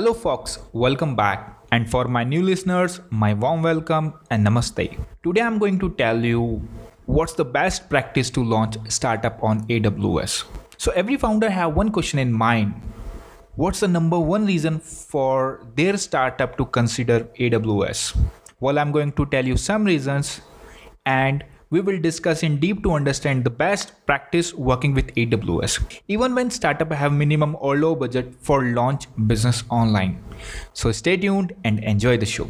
Hello folks, welcome back, and for my new listeners, my warm welcome and namaste. Today I'm going to tell you what's the best practice to launch startup on AWS. So every founder have one question in mind. What's the number one reason for their startup to consider AWS? Well, I'm going to tell you some reasons and we will discuss in deep to understand the best practice working with AWS, even when startups have minimum or low budget for launch business online. So stay tuned and enjoy the show.